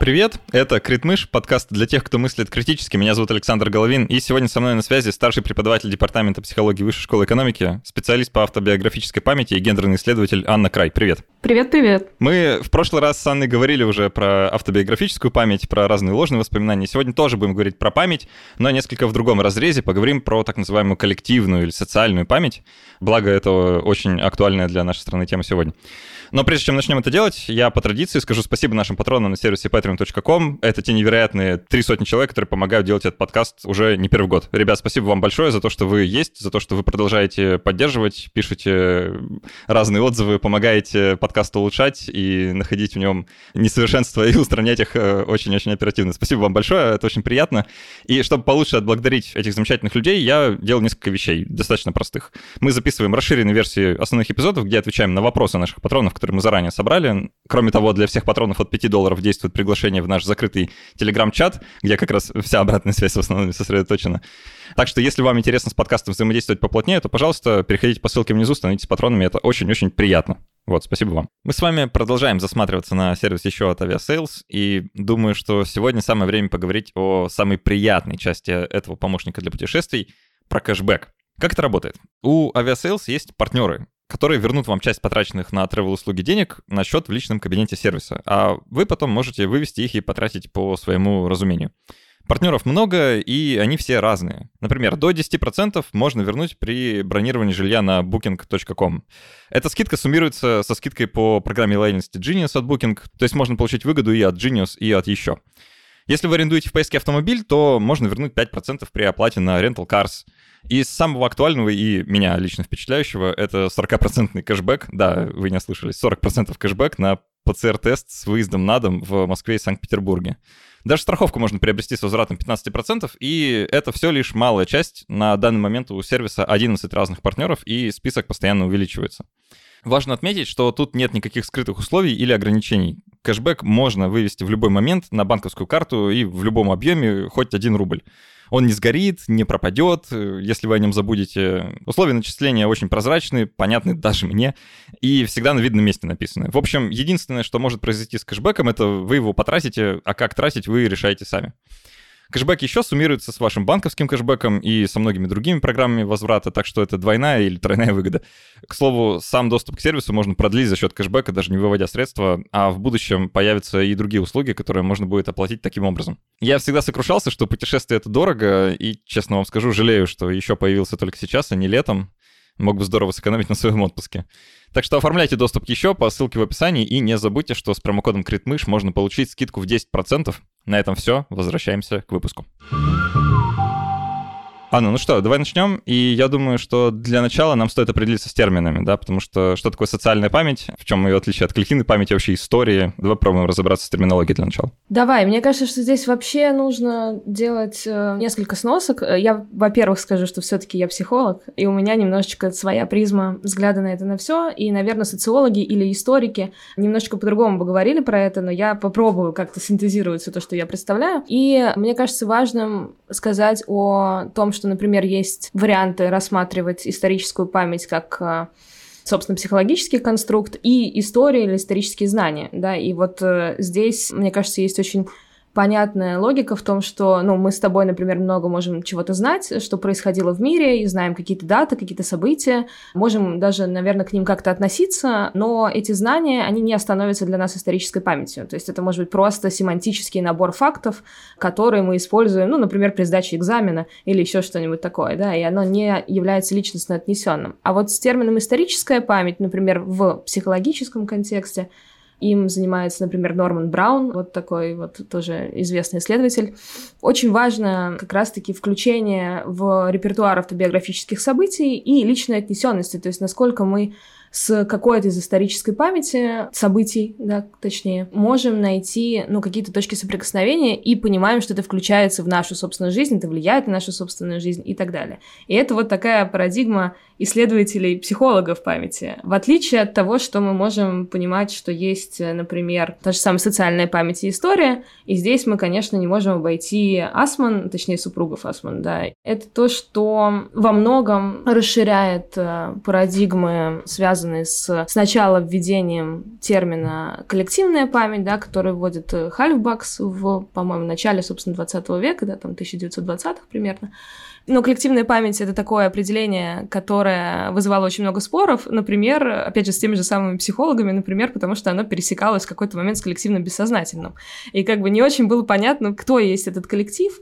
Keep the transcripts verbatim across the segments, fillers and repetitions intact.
Привет, это Критмыш, подкаст для тех, кто мыслит критически. Меня зовут Александр Головин, и сегодня со мной на связи старший преподаватель департамента психологии Высшей школы экономики, специалист по автобиографической памяти и гендерный исследователь Анна Край. Привет. Привет-привет. Мы в прошлый раз с Анной говорили уже про автобиографическую память, про разные ложные воспоминания. Сегодня тоже будем говорить про память, но несколько в другом разрезе. Поговорим про так называемую коллективную или социальную память. Благо, это очень актуальная для нашей страны тема сегодня. Но прежде чем начнем это делать, я по традиции скажу спасибо нашим патронам на сервисе patreon точка ком. Это те невероятные три сотни человек, которые помогают делать этот подкаст уже не первый год. Ребят, спасибо вам большое за то, что вы есть, за то, что вы продолжаете поддерживать, пишете разные отзывы, помогаете подкасту улучшать и находить в нем несовершенства и устранять их очень-очень оперативно. Спасибо вам большое, это очень приятно. И чтобы получше отблагодарить этих замечательных людей, я делал несколько вещей, достаточно простых. Мы записываем расширенные версии основных эпизодов, где отвечаем на вопросы наших патронов, которые мы заранее собрали. Кроме того, для всех патронов от пяти долларов действует приглашение в наш закрытый телеграм-чат, где как раз вся обратная связь в основном сосредоточена. Так что, если вам интересно с подкастом взаимодействовать поплотнее, то, пожалуйста, переходите по ссылке внизу, становитесь патронами, это очень-очень приятно. Вот, спасибо вам. Мы с вами продолжаем засматриваться на сервис еще от Aviasales, и думаю, что сегодня самое время поговорить о самой приятной части этого помощника для путешествий, про кэшбэк. Как это работает? У Aviasales есть партнеры, которые вернут вам часть потраченных на travel-услуги денег на счет в личном кабинете сервиса, а вы потом можете вывести их и потратить по своему разумению. Партнеров много, и они все разные. Например, до десяти процентов можно вернуть при бронировании жилья на booking точка ком. Эта скидка суммируется со скидкой по программе лояльности Genius от Booking, то есть можно получить выгоду и от Genius, и от еще. Если вы арендуете в поиске автомобиль, то можно вернуть пять процентов при оплате на rental cars. Из самого актуального и меня лично впечатляющего — это сорок процентов кэшбэк, да, вы не ослышались, сорок процентов кэшбэк на ПЦР-тест с выездом на дом в Москве и Санкт-Петербурге. Даже страховку можно приобрести с возвратом пятнадцати процентов, и это все лишь малая часть. На данный момент у сервиса одиннадцать разных партнеров, и список постоянно увеличивается. Важно отметить, что тут нет никаких скрытых условий или ограничений. Кэшбэк можно вывести в любой момент на банковскую карту и в любом объеме хоть один рубль. Он не сгорит, не пропадет, если вы о нем забудете. Условия начисления очень прозрачные, понятны даже мне, и всегда на видном месте написаны. В общем, единственное, что может произойти с кэшбэком, это вы его потратите, а как тратить, вы решаете сами. Кэшбэк еще суммируется с вашим банковским кэшбэком и со многими другими программами возврата, так что это двойная или тройная выгода. К слову, сам доступ к сервису можно продлить за счет кэшбэка, даже не выводя средства, а в будущем появятся и другие услуги, которые можно будет оплатить таким образом. Я всегда сокрушался, что путешествие — это дорого, и, честно вам скажу, жалею, что еще появился только сейчас, а не летом. Мог бы здорово сэкономить на своем отпуске. Так что оформляйте доступ еще по ссылке в описании, и не забудьте, что с промокодом критмыш можно получить скидку в десять процентов. На этом все, возвращаемся к выпуску. Анна, ну что, давай начнем, и я думаю, что для начала нам стоит определиться с терминами, да, потому что что такое социальная память, в чем ее отличие от коллективной памяти, вообще истории, давай попробуем разобраться с терминологией для начала. Давай, мне кажется, что здесь вообще нужно делать несколько сносок. Я, во-первых, скажу, что все-таки я психолог, и у меня немножечко своя призма взгляда на это на все, и, наверное, социологи или историки немножечко по-другому бы говорили про это, но я попробую как-то синтезировать все то, что я представляю, и мне кажется важным сказать о том, что что, например, есть варианты рассматривать историческую память как, собственно, психологический конструкт и историю или исторические знания, да, и вот здесь, мне кажется, есть очень понятная логика в том, что, ну, мы с тобой, например, много можем чего-то знать, что происходило в мире, и знаем какие-то даты, какие-то события, можем даже, наверное, к ним как-то относиться, но эти знания, они не становятся для нас исторической памятью, то есть это может быть просто семантический набор фактов, которые мы используем, ну, например, при сдаче экзамена или еще что-нибудь такое, да, и оно не является личностно отнесенным. А вот с термином «историческая память», например, в психологическом контексте, им занимается, например, Норман Браун, вот такой вот тоже известный исследователь. Очень важно как раз-таки включение в репертуар автобиографических событий и личной отнесенности, то есть насколько мы с какой-то из исторической памяти, событий, да, точнее, можем найти, ну, какие-то точки соприкосновения и понимаем, что это включается в нашу собственную жизнь, это влияет на нашу собственную жизнь и так далее. И это вот такая парадигма исследователей психологов памяти. В отличие от того, что мы можем понимать, что есть, например, та же самая социальная память и история, и здесь мы, конечно, не можем обойти Ассман, точнее, супругов Ассман, да. Это то, что во многом расширяет парадигмы, связанные с сначала введением термина «коллективная память», да, который вводит Хальбвакс в, по-моему, начале, собственно, двадцатого века, да, там тысяча девятьсот двадцатых примерно. Но коллективная память — это такое определение, которое вызывало очень много споров, например, опять же, с теми же самыми психологами, например, потому что оно пересекалось в какой-то момент с коллективным бессознательным. И как бы не очень было понятно, кто есть этот коллектив,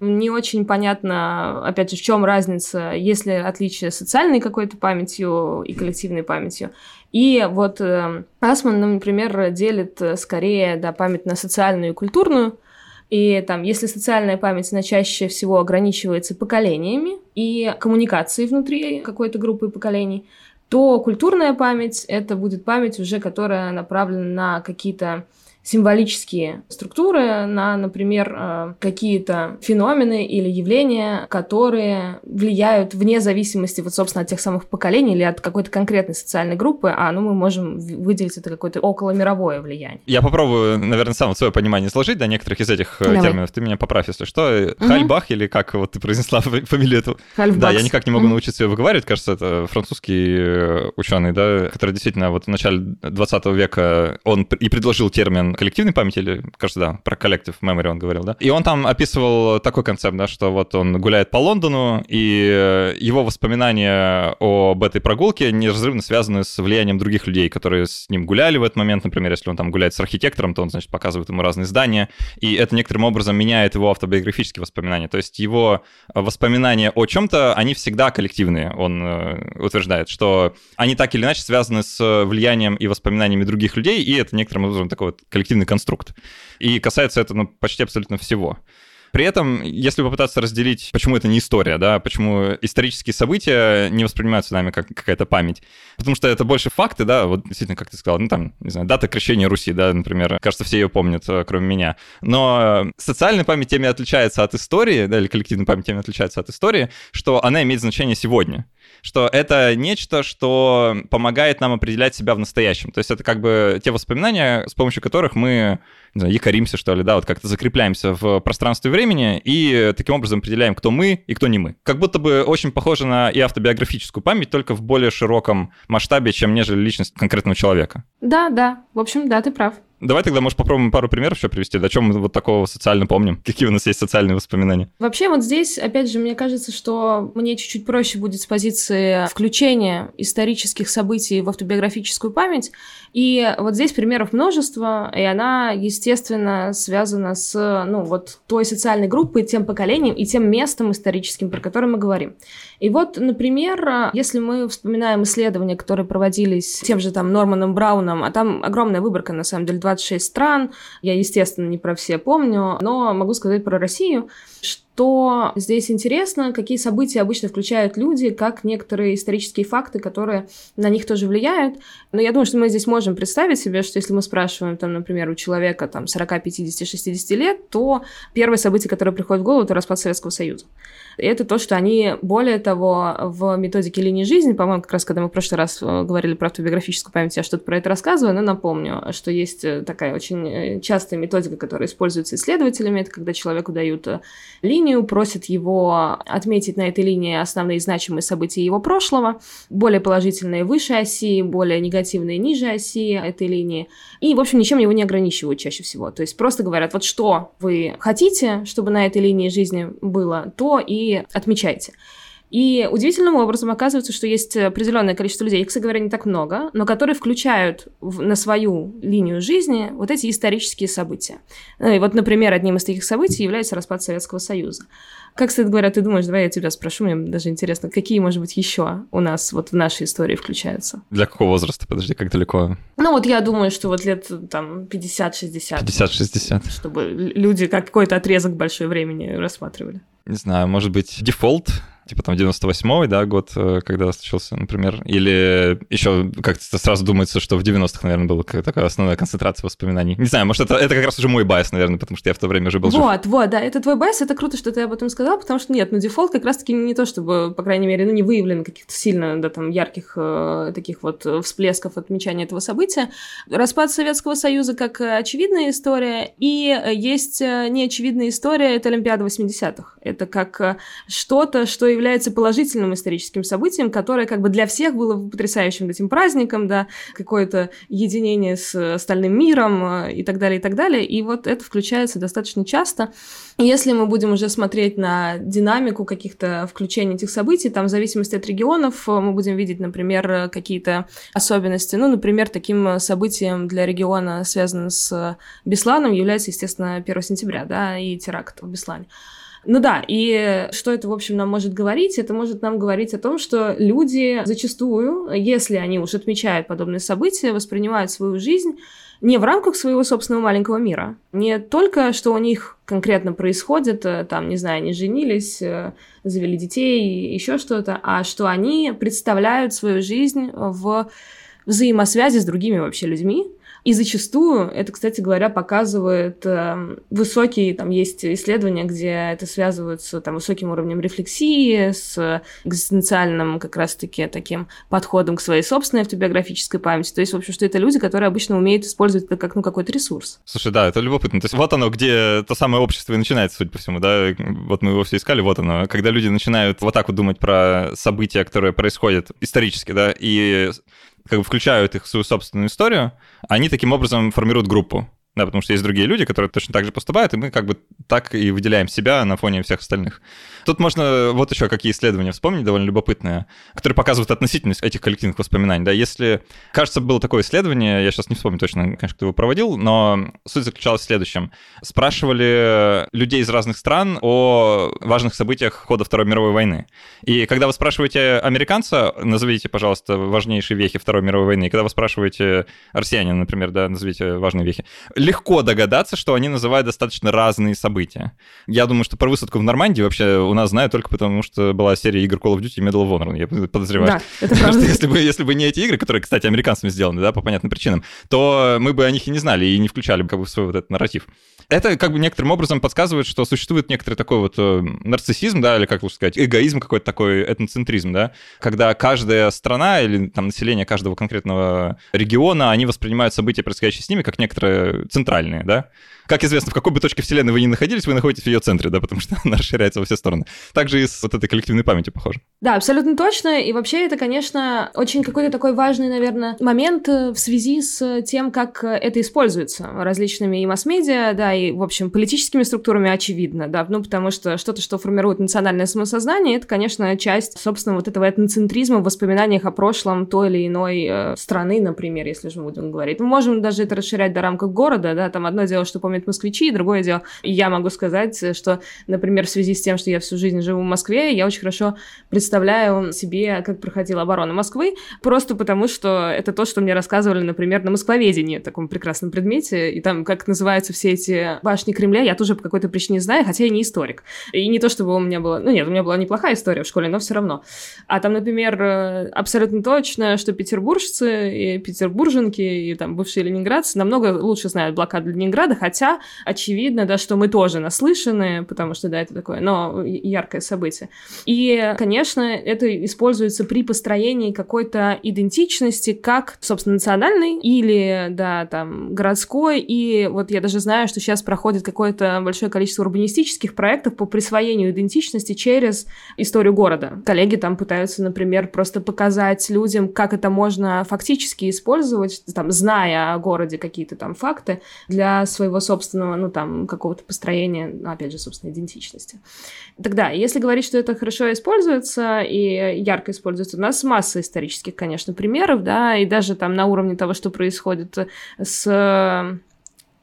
не очень понятно, опять же, в чем разница, есть ли отличие социальной какой-то памятью и коллективной памятью. И вот э, Ассман, например, делит скорее, да, память на социальную и культурную. И там, если социальная память, она чаще всего ограничивается поколениями и коммуникацией внутри какой-то группы поколений, то культурная память — это будет память уже, которая направлена на какие-то символические структуры, на, например, какие-то феномены или явления, которые влияют вне зависимости, вот, собственно, от тех самых поколений или от какой-то конкретной социальной группы, а, ну, мы можем выделить это какое-то околомировое влияние. Я попробую, наверное, сам свое понимание сложить, да, некоторых из этих Давай. терминов. Ты меня поправь, если что. Угу. Хальбах, или как вот ты произнесла фамилию эту? Хальбвакс. Да, я никак не могу угу. научиться ее выговаривать, кажется, это французский ученый, да, который действительно вот в начале двадцатого века, он и предложил термин коллективной памяти, или, кажется, да, про коллектив мемори он говорил, да? И он там описывал такой концепт, да, что вот он гуляет по Лондону, и его воспоминания об этой прогулке неразрывно связаны с влиянием других людей, которые с ним гуляли в этот момент. Например, если он там гуляет с архитектором, то он, значит, показывает ему разные здания, и это некоторым образом меняет его автобиографические воспоминания. То есть его воспоминания о чем-то, они всегда коллективные, он утверждает, что они так или иначе связаны с влиянием и воспоминаниями других людей, и это некоторым образом такой вот коллективный конструкт. И касается это, ну, почти абсолютно всего. При этом, если попытаться разделить, почему это не история, да, почему исторические события не воспринимаются нами как какая-то память, потому что это больше факты, да, вот действительно, как ты сказал, ну там, не знаю, дата крещения Руси, да, например, кажется, все ее помнят, кроме меня, но социальная память теми отличается от истории, да, или коллективная память теми отличается от истории, что она имеет значение сегодня, что это нечто, что помогает нам определять себя в настоящем, то есть это как бы те воспоминания, с помощью которых мы, не знаю, якоримся, что ли, да, вот как-то закрепляемся в пространстве времени и таким образом определяем, кто мы и кто не мы. Как будто бы очень похоже на и автобиографическую память, только в более широком масштабе, чем нежели личность конкретного человека. Да, да, в общем, да, ты прав. Давай тогда, может, попробуем пару примеров еще привести, о чем мы вот такого социально помним, какие у нас есть социальные воспоминания. Вообще вот здесь, опять же, мне кажется, что мне чуть-чуть проще будет с позиции включения исторических событий в автобиографическую память, и вот здесь примеров множество, и она, естественно, связана с, ну, вот той социальной группой, тем поколением и тем местом историческим, про которое мы говорим. И вот, например, если мы вспоминаем исследования, которые проводились тем же там Норманом Брауном, а там огромная выборка, на самом деле, двадцать шесть стран, я, естественно, не про все помню, но могу сказать про Россию, что здесь интересно, какие события обычно включают люди, как некоторые исторические факты, которые на них тоже влияют. Но я думаю, что мы здесь можем представить себе, что если мы спрашиваем, там, например, у человека там, сорок, пятьдесят, шестьдесят лет, то первое событие, которое приходит в голову, это распад Советского Союза. И это то, что они, более того, в методике линии жизни, по-моему, как раз когда мы в прошлый раз говорили про автобиографическую память, я что-то про это рассказываю, но напомню, что есть такая очень частая методика, которая используется исследователями, это когда человеку дают линию, просят его отметить на этой линии основные значимые события его прошлого, более положительные выше оси, более негативные ниже оси этой линии, и, в общем, ничем его не ограничивают чаще всего, то есть просто говорят, вот что вы хотите, чтобы на этой линии жизни было, то и и отмечайте. И удивительным образом оказывается, что есть определенное количество людей, их, кстати говоря, не так много, но которые включают в, на свою линию жизни вот эти исторические события. Ну, и вот, например, одним из таких событий является распад Советского Союза. Как, кстати говоря, ты думаешь, давай я тебя спрошу, мне даже интересно, какие, может быть, еще у нас вот в нашей истории включаются? Для какого возраста? Подожди, как далеко? Ну вот я думаю, что вот лет там пятьдесят-шестьдесят. пятьдесят-шестьдесят. Чтобы люди какой-то отрезок большой времени рассматривали. Не знаю, может быть, дефолт типа там девяносто восьмой, да, год, когда случился, например, или еще как-то сразу думается, что в девяностых, наверное, была такая основная концентрация воспоминаний. Не знаю, может, это, это как раз уже мой байс, наверное, потому что я в то время уже был жив. Вот, вот, да, это твой байс, это круто, что ты об этом сказал, потому что нет, ну, дефолт как раз-таки не то, чтобы, по крайней мере, ну, не выявлено каких-то сильно, да, там, ярких э, таких вот всплесков отмечания этого события. Распад Советского Союза как очевидная история, и есть неочевидная история, это Олимпиада восьмидесятых. Это как что-то, что является положительным историческим событием, которое как бы для всех было потрясающим этим праздником, да, какое-то единение с остальным миром и так далее, и так далее. И вот это включается достаточно часто. Если мы будем уже смотреть на динамику каких-то включений этих событий, там в зависимости от регионов мы будем видеть, например, какие-то особенности. Ну, например, таким событием для региона, связанным с Бесланом, является, естественно, первое сентября, да, и теракт в Беслане. Ну да, и что это, в общем, нам может говорить? Это может нам говорить о том, что люди зачастую, если они уж отмечают подобные события, воспринимают свою жизнь не в рамках своего собственного маленького мира. Не только, что у них конкретно происходит, там, не знаю, они женились, завели детей, еще что-то, а что они представляют свою жизнь в взаимосвязи с другими вообще людьми. И зачастую это, кстати говоря, показывает э, высокие, там есть исследования, где это связывают с там, высоким уровнем рефлексии, с экзистенциальным как раз-таки таким подходом к своей собственной автобиографической памяти. То есть, в общем, что это люди, которые обычно умеют использовать это как ну, какой-то ресурс. Слушай, да, это любопытно. То есть вот оно, где то самое общество и начинается, судя по всему, да? Вот мы его все искали, вот оно. Когда люди начинают вот так вот думать про события, которые происходят исторически, да, и... как бы включают их в свою собственную историю, они таким образом формируют группу. Да, потому что есть другие люди, которые точно так же поступают, и мы как бы так и выделяем себя на фоне всех остальных. Тут можно вот еще какие исследования вспомнить, довольно любопытные, которые показывают относительность этих коллективных воспоминаний. Да, если, кажется, было такое исследование, я сейчас не вспомню точно, конечно, кто его проводил, но суть заключалась в следующем. Спрашивали людей из разных стран о важных событиях хода Второй мировой войны. И когда вы спрашиваете американца, назовите, пожалуйста, важнейшие вехи Второй мировой войны, и когда вы спрашиваете россиянина, например, да, назовите важные вехи, легко догадаться, что они называют достаточно разные события. Я думаю, что про высадку в Нормандии вообще у нас знают только потому, что была серия игр Call of Duty и Medal of Honor, я подозреваю. Да, это правда. Если бы, если бы не эти игры, которые, кстати, американцами сделаны, да, по понятным причинам, то мы бы о них и не знали, и не включали бы как бы в свой вот этот нарратив. Это как бы некоторым образом подсказывает, что существует некоторый такой вот нарциссизм, да, или как лучше сказать, эгоизм какой-то такой, этноцентризм, да, когда каждая страна или там население каждого конкретного региона, они воспринимают события, происходящие с ними, как некоторые центральные, да. Как известно, в какой бы точке Вселенной вы ни находились, вы находитесь в ее центре, да, потому что она расширяется во все стороны. Также и с вот этой коллективной памятью похоже. Да, абсолютно точно. И вообще это, конечно, очень какой-то такой важный, наверное, момент в связи с тем, как это используется различными и масс-медиа, да, и, в общем, политическими структурами, очевидно, да, ну, потому что что-то, что формирует национальное самосознание, это, конечно, часть, собственно, вот этого этноцентризма в воспоминаниях о прошлом той или иной э, страны, например, если же мы будем говорить. Мы можем даже это расширять до рамках города, да, там одно дело, что помню москвичи, и другое дело. Я могу сказать, что, например, в связи с тем, что я всю жизнь живу в Москве, я очень хорошо представляю себе, как проходила оборона Москвы, просто потому, что это то, что мне рассказывали, например, на москвоведении, таком прекрасном предмете, и там, как называются все эти башни Кремля, я тоже по какой-то причине знаю, хотя я не историк. И не то, чтобы у меня была... Ну нет, у меня была неплохая история в школе, но все равно. А там, например, абсолютно точно, что петербуржцы и петербурженки, и там бывшие ленинградцы намного лучше знают блокаду Ленинграда, хотя очевидно, да, что мы тоже наслышаны, потому что, да, это такое, но яркое событие. И, конечно, это используется при построении какой-то идентичности, как, собственно, национальной или, да, там, городской. И вот я даже знаю, что сейчас проходит какое-то большое количество урбанистических проектов по присвоению идентичности через историю города. Коллеги там пытаются, например, просто показать людям, как это можно фактически использовать, там, зная о городе какие-то там факты для своего собственного собственного, ну, там, какого-то построения, ну, опять же, собственной идентичности. Тогда, если говорить, что это хорошо используется и ярко используется, у нас масса исторических, конечно, примеров, да, и даже там на уровне того, что происходит с...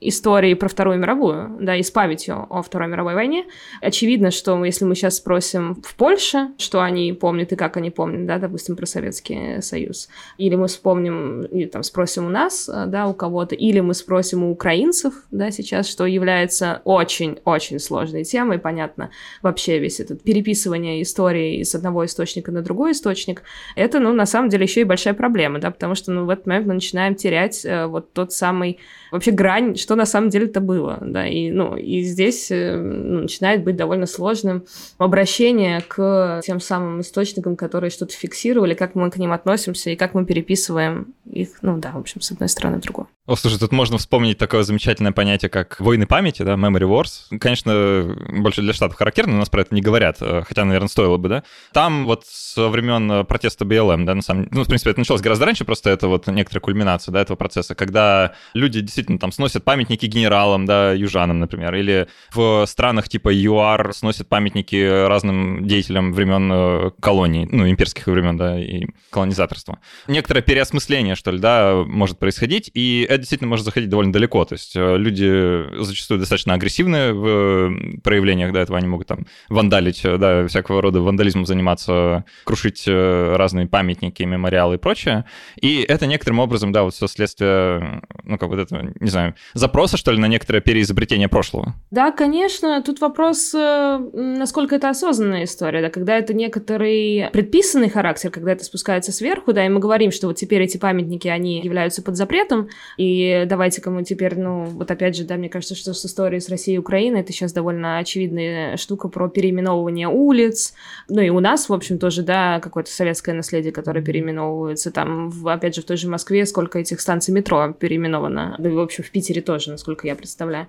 истории про Вторую мировую, да, и с памятью о Второй мировой войне. Очевидно, что если мы сейчас спросим в Польше, что они помнят и как они помнят, да, допустим, про Советский Союз, или мы вспомним, или там спросим у нас, да, у кого-то, или мы спросим у украинцев, да, сейчас, что является очень-очень сложной темой, понятно, вообще весь этот переписывание истории с одного источника на другой источник, это, ну, на самом деле еще и большая проблема, да, потому что, ну, в этот момент мы начинаем терять э, вот тот самый, вообще грань, что на самом деле это было, да, и, ну, и здесь э, ну, начинает быть довольно сложным обращение к тем самым источникам, которые что-то фиксировали, как мы к ним относимся и как мы переписываем их, ну, да, в общем, с одной стороны в другую. О, слушай, тут можно вспомнить такое замечательное понятие, как «войны памяти», да, memory wars. Конечно, больше для Штатов характерно, у нас про это не говорят, хотя, наверное, стоило бы, да. Там вот со времен протеста би эл эм, да, на самом деле, ну, в принципе, это началось гораздо раньше, просто это вот некоторая кульминация, да, этого процесса, когда люди действительно там сносят памятники генералам, да, южанам, например, или в странах типа ЮАР сносят памятники разным деятелям времен колоний, ну, имперских времен, да, и колонизаторства. Некоторое переосмысление, что ли, да, может происходить, и это действительно может заходить довольно далеко, то есть люди зачастую достаточно агрессивны в проявлениях, да, этого они могут там вандалить, да, всякого рода вандализмом заниматься, крушить разные памятники, мемориалы и прочее, и это некоторым образом, да, вот все следствие, ну, как вот это, не знаю, запроса, что ли, на некоторое переизобретение прошлого? Да, конечно, тут вопрос, насколько это осознанная история, да, когда это некоторый предписанный характер, когда это спускается сверху, да, и мы говорим, что вот теперь эти памятники, они являются под запретом, и давайте-ка мы теперь, ну, вот опять же, да, мне кажется, что с историей с Россией и Украиной это сейчас довольно очевидная штука про переименовывание улиц, ну, и у нас, в общем, тоже, да, какое-то советское наследие, которое переименовывается, там, в, опять же, в той же Москве сколько этих станций метро переименовано, да, и, в общем, в Питере тоже, насколько я представляю.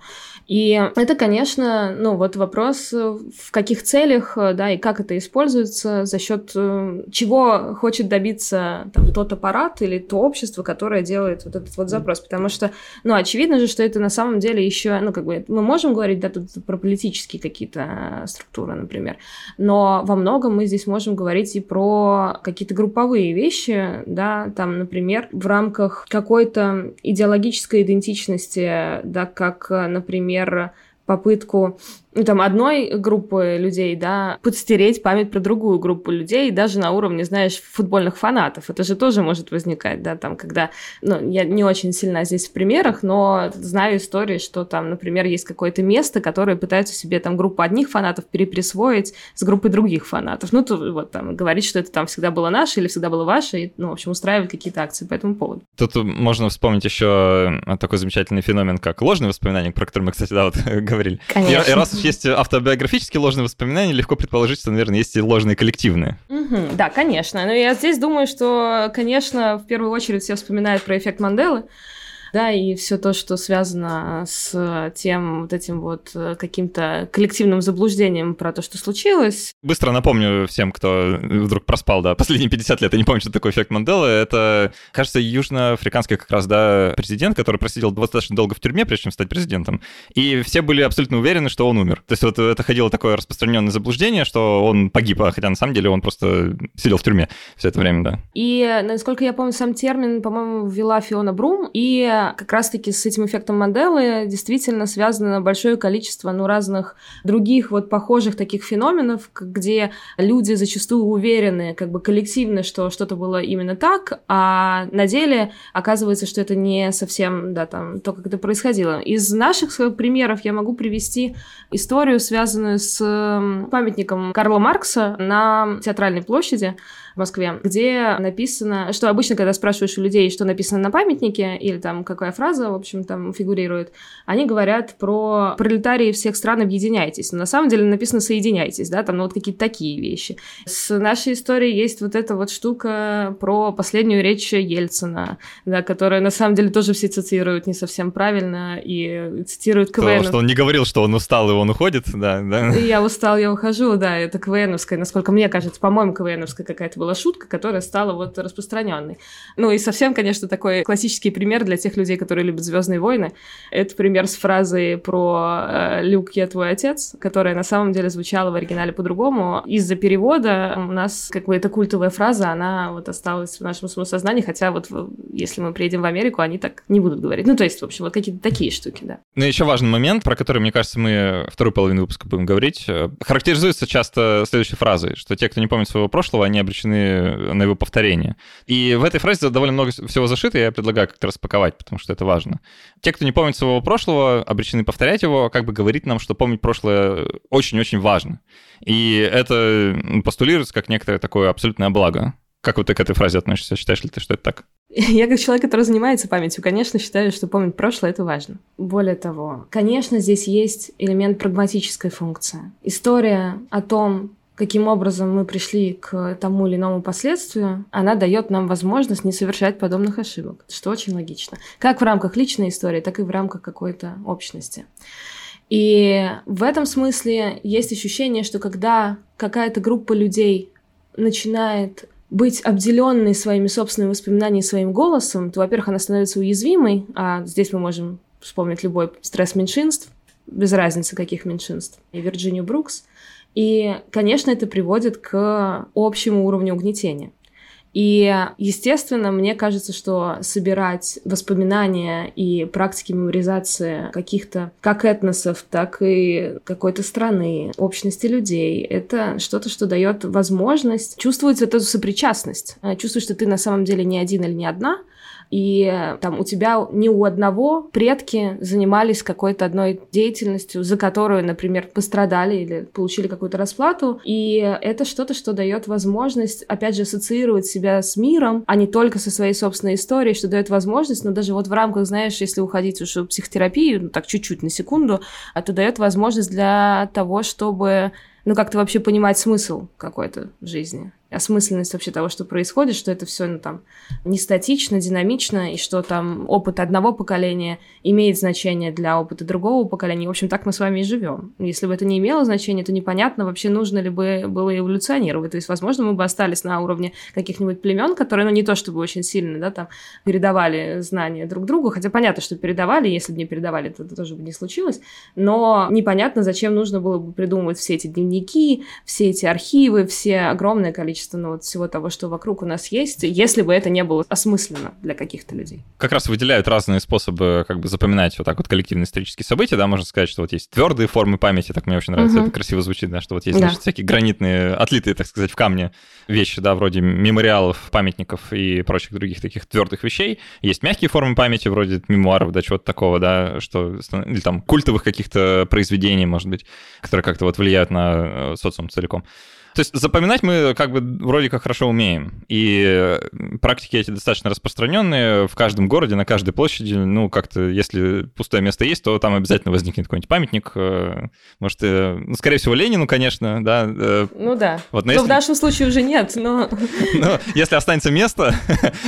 И это, конечно, ну, вот вопрос, в каких целях, да, и как это используется, за счет чего хочет добиться там тот аппарат или то общество, которое делает вот этот вот запрос. Потому что, ну, очевидно же, что это на самом деле еще, ну, как бы, мы можем говорить, да, тут про политические какие-то структуры, например, но во многом мы здесь можем говорить и про какие-то групповые вещи, да, там, например, в рамках какой-то идеологической идентичности, да, как, например, попытку, ну, там, одной группы людей, да, подстереть память про другую группу людей, даже на уровне, знаешь, футбольных фанатов. Это же тоже может возникать, да, там, когда... Ну, я не очень сильна здесь в примерах, но знаю истории, что там, например, есть какое-то место, которое пытаются себе там группу одних фанатов переприсвоить с группой других фанатов. Ну, то вот там говорить, что это там всегда было наше или всегда было ваше, и, ну, в общем, устраивать какие-то акции по этому поводу. Тут можно вспомнить еще такой замечательный феномен, как ложные воспоминания, про которые мы, кстати, да, вот говорили. Конечно. И раз есть автобиографические ложные воспоминания, легко предположить, что, наверное, есть и ложные коллективные. Угу, да, конечно. Но я здесь думаю, что, конечно, в первую очередь все вспоминают про эффект Манделы, да, и все то, что связано с тем вот этим вот каким-то коллективным заблуждением про то, что случилось. Быстро напомню всем, кто вдруг проспал, да, последние пятьдесят лет, я не помню, что такое эффект Манделы, это, кажется, южноафриканский как раз, да, президент, который просидел достаточно долго в тюрьме, прежде чем стать президентом, и все были абсолютно уверены, что он умер. То есть вот это ходило такое распространенное заблуждение, что он погиб, а хотя на самом деле он просто сидел в тюрьме все это время, да. И, насколько я помню, сам термин, по-моему, ввела Фиона Брум, и как раз-таки с этим эффектом Манделы действительно связано большое количество, ну, разных других вот похожих таких феноменов, где люди зачастую уверены, как бы коллективно, что что-то было именно так, а на деле оказывается, что это не совсем, да, там, то, как это происходило. Из наших примеров я могу привести историю, связанную с памятником Карла Маркса на Театральной площади в Москве, где написано, что обычно, когда спрашиваешь у людей, что написано на памятнике, или там какая фраза, в общем, там фигурирует, они говорят про пролетарии всех стран, объединяйтесь. Но на самом деле написано соединяйтесь, да, там, ну, вот какие-то такие вещи. С нашей историей есть вот эта вот штука про последнюю речь Ельцина, да, которая на самом деле тоже все цитируют не совсем правильно и цитируют КВН. Потому что он не говорил, что он устал и он уходит, да, да. Я устал, я ухожу, да, это КВНовская, насколько мне кажется, по-моему, КВНовская какая-то была была шутка, которая стала вот распространенной. Ну и совсем, конечно, такой классический пример для тех людей, которые любят «Звездные войны». Это пример с фразой про «Люк, я твой отец», которая на самом деле звучала в оригинале по-другому. Из-за перевода у нас как бы эта культовая фраза, она вот осталась в нашем самосознании, хотя вот если мы приедем в Америку, они так не будут говорить. Ну то есть, в общем, вот какие-то такие штуки, да. Ну еще важный момент, про который, мне кажется, мы вторую половину выпуска будем говорить. Характеризуется часто следующей фразой, что те, кто не помнит своего прошлого, они обречены на его повторение. И в этой фразе довольно много всего зашито, и я предлагаю как-то распаковать, потому что это важно. Те, кто не помнит своего прошлого, обречены повторять его, как бы говорит нам, что помнить прошлое очень-очень важно. И это постулируется как некоторое такое абсолютное благо. Как вот ты к этой фразе относишься? Считаешь ли ты, что это так? Я как человек, который занимается памятью, конечно, считаю, что помнить прошлое – это важно. Более того, конечно, здесь есть элемент прагматической функции. История о том, каким образом мы пришли к тому или иному последствию, она дает нам возможность не совершать подобных ошибок, что очень логично. Как в рамках личной истории, так и в рамках какой-то общности. И в этом смысле есть ощущение, что когда какая-то группа людей начинает быть обделенной своими собственными воспоминаниями, своим голосом, то, во-первых, она становится уязвимой, а здесь мы можем вспомнить любой стресс меньшинств, без разницы каких меньшинств, и Вирджинию Брукс. И, конечно, это приводит к общему уровню угнетения. И, естественно, мне кажется, что собирать воспоминания и практики меморизации каких-то как этносов, так и какой-то страны, общности людей, это что-то, что дает возможность чувствовать вот эту сопричастность, чувствовать, что ты на самом деле не один или не одна, и там у тебя ни у одного предки занимались какой-то одной деятельностью, за которую, например, пострадали или получили какую-то расплату. И это что-то, что дает возможность, опять же, ассоциировать себя с миром, а не только со своей собственной историей, что дает возможность, но даже вот в рамках, знаешь, если уходить уж в психотерапию, ну, так чуть-чуть, на секунду, это дает возможность для того, чтобы, ну, как-то вообще понимать смысл какой-то в жизни. Осмысленность вообще того, что происходит, что это все, ну, там, не статично, динамично, и что там опыт одного поколения имеет значение для опыта другого поколения. В общем, так мы с вами и живем. Если бы это не имело значения, то непонятно вообще, нужно ли бы было эволюционировать. То есть, возможно, мы бы остались на уровне каких-нибудь племен, которые, ну, не то чтобы очень сильно, да, там, передавали знания друг другу, хотя понятно, что передавали, если бы не передавали, то это тоже бы не случилось, но непонятно, зачем нужно было бы придумывать все эти дневники, все эти архивы, все огромное количество Вот всего того, что вокруг у нас есть, если бы это не было осмысленно для каких-то людей. Как раз выделяют разные способы как бы запоминать вот так вот коллективные исторические события, да, можно сказать, что вот есть твердые формы памяти, так мне очень нравится, угу. Это красиво звучит, да, что вот есть, да, значит, всякие гранитные, отлитые, так сказать, в камне вещи, да, вроде мемориалов, памятников и прочих других таких твердых вещей. Есть мягкие формы памяти, вроде мемуаров, да, чего-то такого, да, что, или там культовых каких-то произведений, может быть, которые как-то вот влияют на социум целиком. То есть запоминать мы как бы вроде как хорошо умеем, и практики эти достаточно распространенные в каждом городе, на каждой площади, ну как-то если пустое место есть, то там обязательно возникнет какой-нибудь памятник, может, ну, скорее всего, Ленину, конечно, да. Ну да, вот, но, но если... в нашем случае уже нет, но... Но если останется место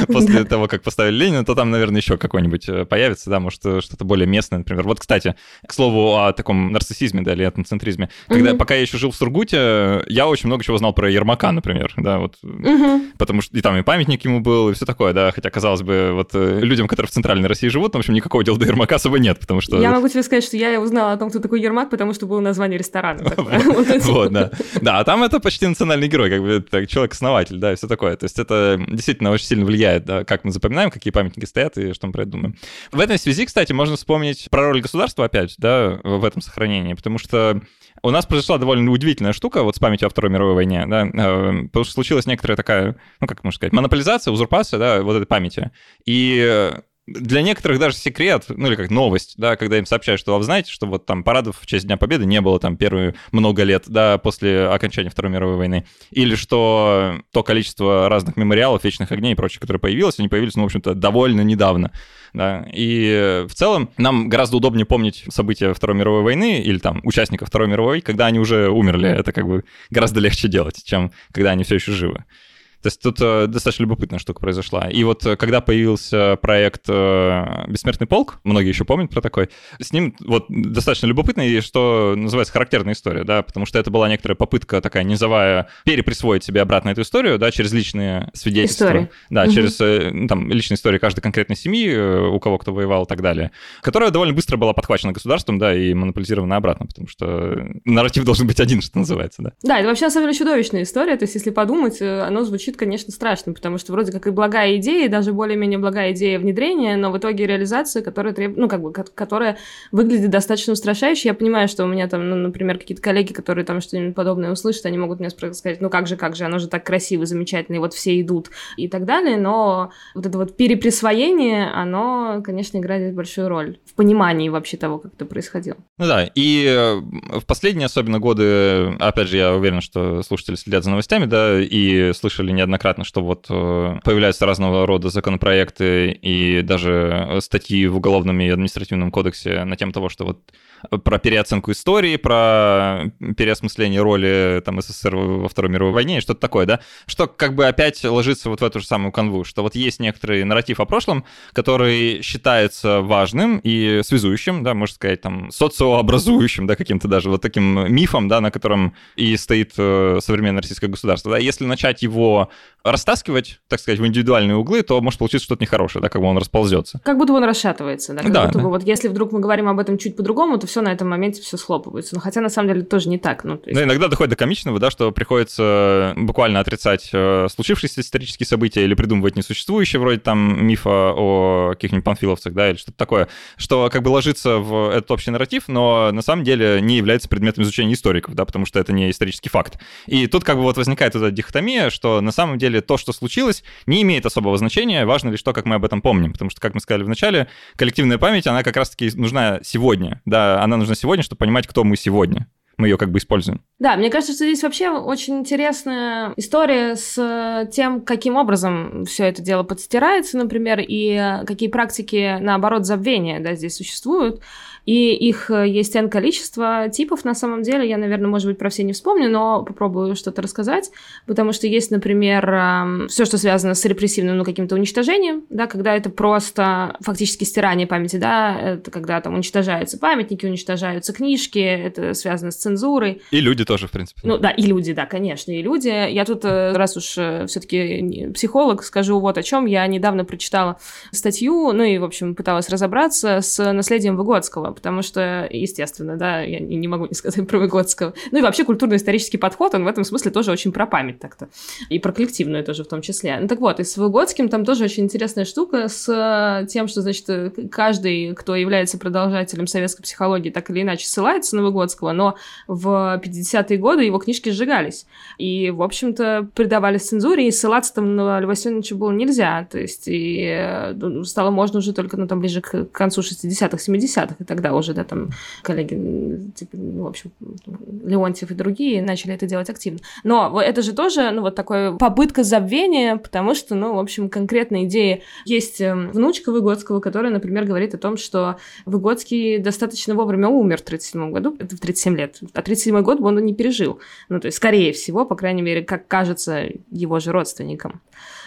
после того, как поставили Ленина, то там, наверное, еще какой-нибудь появится, да, может, что-то более местное, например. Вот, кстати, к слову о таком нарциссизме, да, или этноцентризме, когда, пока я еще жил в Сургуте, я очень много много чего знал про Ермака, например, да, вот, угу. Потому что и там и памятник ему был, и все такое, да, хотя, казалось бы, вот людям, которые в Центральной России живут, в общем, никакого дела до Ермака особо нет, потому что... Я могу тебе сказать, что я узнала о том, кто такой Ермак, потому что было название ресторана. Вот, да. Да, а там это почти национальный герой, как бы человек-основатель, да, и все такое. То есть это действительно очень сильно влияет, да, как мы запоминаем, какие памятники стоят и что мы про это думаем. В этой связи, кстати, можно вспомнить про роль государства опять, да, в этом сохранении, потому что у нас произошла довольно удивительная штука вот с памятью о Второй мировой войне, да, потому что случилась некоторая такая, ну, как можно сказать, монополизация, узурпация, да, вот этой памяти. И для некоторых даже секрет, ну, или как новость, да, когда им сообщают, что, а вы знаете, что вот там парадов в честь Дня Победы не было там первые много лет, да, после окончания Второй мировой войны, или что то количество разных мемориалов, вечных огней и прочее, которые появилось, они появились, ну, в общем-то, довольно недавно. Да. И в целом нам гораздо удобнее помнить события Второй мировой войны или там участников Второй мировой, когда они уже умерли. Это как бы гораздо легче делать, чем когда они все еще живы. То есть тут достаточно любопытная штука произошла. И вот когда появился проект «Бессмертный полк», многие еще помнят про такой, с ним вот достаточно любопытная и, что называется, характерная история, да, потому что это была некоторая попытка такая низовая переприсвоить себе обратно эту историю, да, через личные свидетельства. История. Да, угу. Через там, личные истории каждой конкретной семьи, у кого кто воевал и так далее, которая довольно быстро была подхвачена государством, да, и монополизирована обратно, потому что нарратив должен быть один, что называется, да. Да, это вообще особенно чудовищная история, то есть если подумать, оно звучит, конечно, страшно, потому что вроде как и благая идея, и даже более-менее благая идея внедрения, но в итоге реализация, которая треб... ну, как бы, которая выглядит достаточно устрашающе. Я понимаю, что у меня там, ну, например, какие-то коллеги, которые там что-нибудь подобное услышат, они могут мне сказать, ну как же, как же, оно же так красиво, замечательно, и вот все идут и так далее, но вот это вот переприсвоение, оно, конечно, играет большую роль в понимании вообще того, как это происходило. Ну да, и в последние особенно годы, опять же, я уверен, что слушатели следят за новостями, да, и слышали неоднократно, что вот появляются разного рода законопроекты и даже статьи в Уголовном и Административном кодексе на тему того, что вот про переоценку истории, про переосмысление роли там, СССР во Второй мировой войне и что-то такое, да, что как бы опять ложится вот в эту же самую канву, что вот есть некоторый нарратив о прошлом, который считается важным и связующим, да, можно сказать, там, социообразующим, да, каким-то даже вот таким мифом, да, на котором и стоит современное российское государство, да, если начать его растаскивать, так сказать, в индивидуальные углы, то может получиться что-то нехорошее, да, как бы он расползется. Как будто бы он расшатывается, да, как да, будто да. бы вот если вдруг мы говорим об этом чуть по-другому, то все на этом моменте все схлопывается, но хотя на самом деле тоже не так. Ну, то есть... да, иногда доходит до комичного, да, что приходится буквально отрицать случившиеся исторические события или придумывать несуществующие вроде там мифа о каких-нибудь панфиловцах, да, или что-то такое, что как бы ложится в этот общий нарратив, но на самом деле не является предметом изучения историков, да, потому что это не исторический факт. И тут как бы вот возникает вот эта дихотомия, что на самом деле то, что случилось, не имеет особого значения, важно лишь то, как мы об этом помним, потому что, как мы сказали в начале, коллективная память, она как раз-таки нужна сегодня, да, она нужна сегодня, чтобы понимать, кто мы сегодня. Мы ее как бы используем. Да, мне кажется, что здесь вообще очень интересная история с тем, каким образом все это дело подстирается, например, и какие практики, наоборот, забвения, да, здесь существуют. И их есть N количество типов, на самом деле. Я, наверное, может быть, про все не вспомню, но попробую что-то рассказать, потому что есть, например, все, что связано с репрессивным, ну, каким-то уничтожением, да, когда это просто фактически стирание памяти, да, это когда там уничтожаются памятники, уничтожаются книжки, это связано с цензурой. И люди тоже, в принципе. Ну да, и люди, да, конечно, и люди. Я тут, раз уж все-таки психолог, скажу вот о чем. Я недавно прочитала статью, ну и, в общем, пыталась разобраться с наследием Выгодского, потому что, естественно, да, я не могу не сказать про Выгодского. Ну и вообще культурно-исторический подход, он в этом смысле тоже очень про память так-то. И про коллективную тоже в том числе. Ну так вот, и с Выгодским там тоже очень интересная штука с тем, что, значит, каждый, кто является продолжателем советской психологии, так или иначе ссылается на Выгодского, но в пятидесятые годы его книжки сжигались. И, в общем-то, предавались цензуре, и ссылаться там на Льва Семеновича было нельзя. То есть и стало можно уже только, ну, там, ближе к концу шестидесятых, семидесятых, и тогда уже, да, там, коллеги, типа, в общем, Леонтьев и другие начали это делать активно. Но это же тоже, ну, вот такая попытка забвения, потому что, ну, в общем, конкретные идеи. Есть внучка Выгодского, которая, например, говорит о том, что Выгодский достаточно вовремя умер в тридцать седьмом году, это в тридцать семь лет, а тридцать седьмой год бы он не пережил. Ну, то есть, скорее всего, по крайней мере, как кажется его же родственникам.